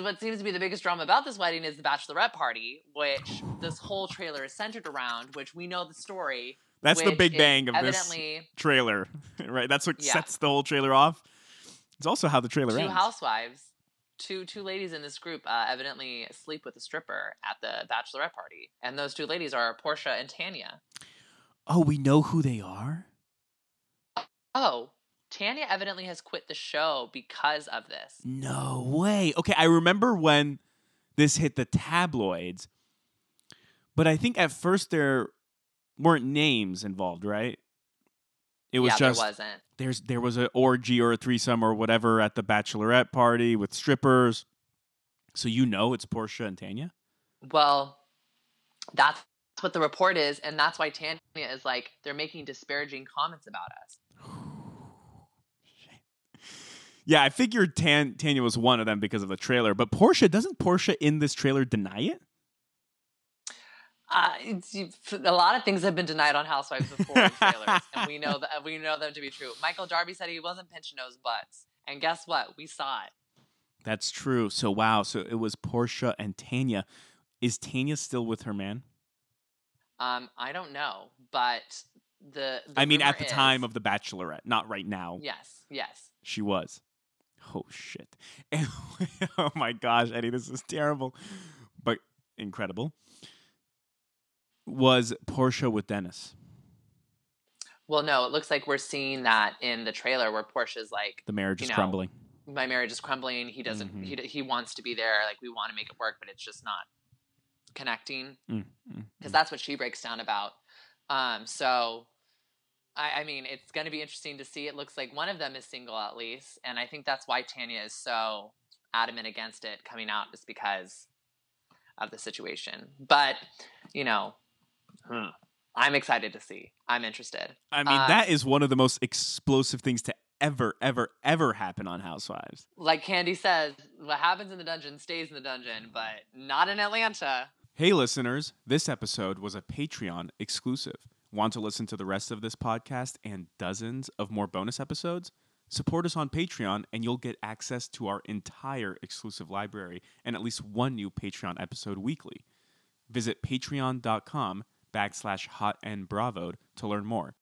What seems to be the biggest drama about this wedding is the bachelorette party, which this whole trailer is centered around, which we know the story. That's the big bang of evidently this trailer, right? That's what sets the whole trailer off. It's also how the trailer ends. Two housewives, two ladies in this group evidently sleep with a stripper at the bachelorette party. And those two ladies are Portia and Tanya. Oh, we know who they are? Oh, Tanya evidently has quit the show because of this. No way. Okay, I remember when this hit the tabloids, but I think at first there weren't names involved, right? It was just there wasn't. There was an orgy or a threesome or whatever at the bachelorette party with strippers. So you know it's Portia and Tanya? Well, that's what the report is, and that's why Tanya is like, they're making disparaging comments about us. Yeah, I figured Tanya was one of them because of the trailer. But Portia, doesn't Portia in this trailer deny it? A lot of things have been denied on Housewives before in trailers, and we know them to be true. Michael Darby said he wasn't pinching those butts, and guess what? We saw it. That's true. So wow, so it was Portia and Tanya. Is Tanya still with her man? I don't know, but I mean, at the time of the Bachelorette, not right now. Yes, she was. Oh shit! Oh my gosh, Eddie, this is terrible, but incredible. Was Portia with Dennis? Well, no. It looks like we're seeing that in the trailer where Portia's like, the marriage is crumbling. My marriage is crumbling. He doesn't. Mm-hmm. He wants to be there. Like, we want to make it work, but it's just not connecting. Because that's what she breaks down about. So, I mean, it's going to be interesting to see. It looks like one of them is single at least, and I think that's why Tanya is so adamant against it coming out, just because of the situation. But you know. I'm excited to see. I'm interested. I mean, that is one of the most explosive things to ever, ever, ever happen on Housewives. Like Candy says, what happens in the dungeon stays in the dungeon, but not in Atlanta. Hey, listeners, this episode was a Patreon exclusive. Want to listen to the rest of this podcast and dozens of more bonus episodes? Support us on Patreon, and you'll get access to our entire exclusive library and at least one new Patreon episode weekly. Visit patreon.com/hotandbravoed to learn more.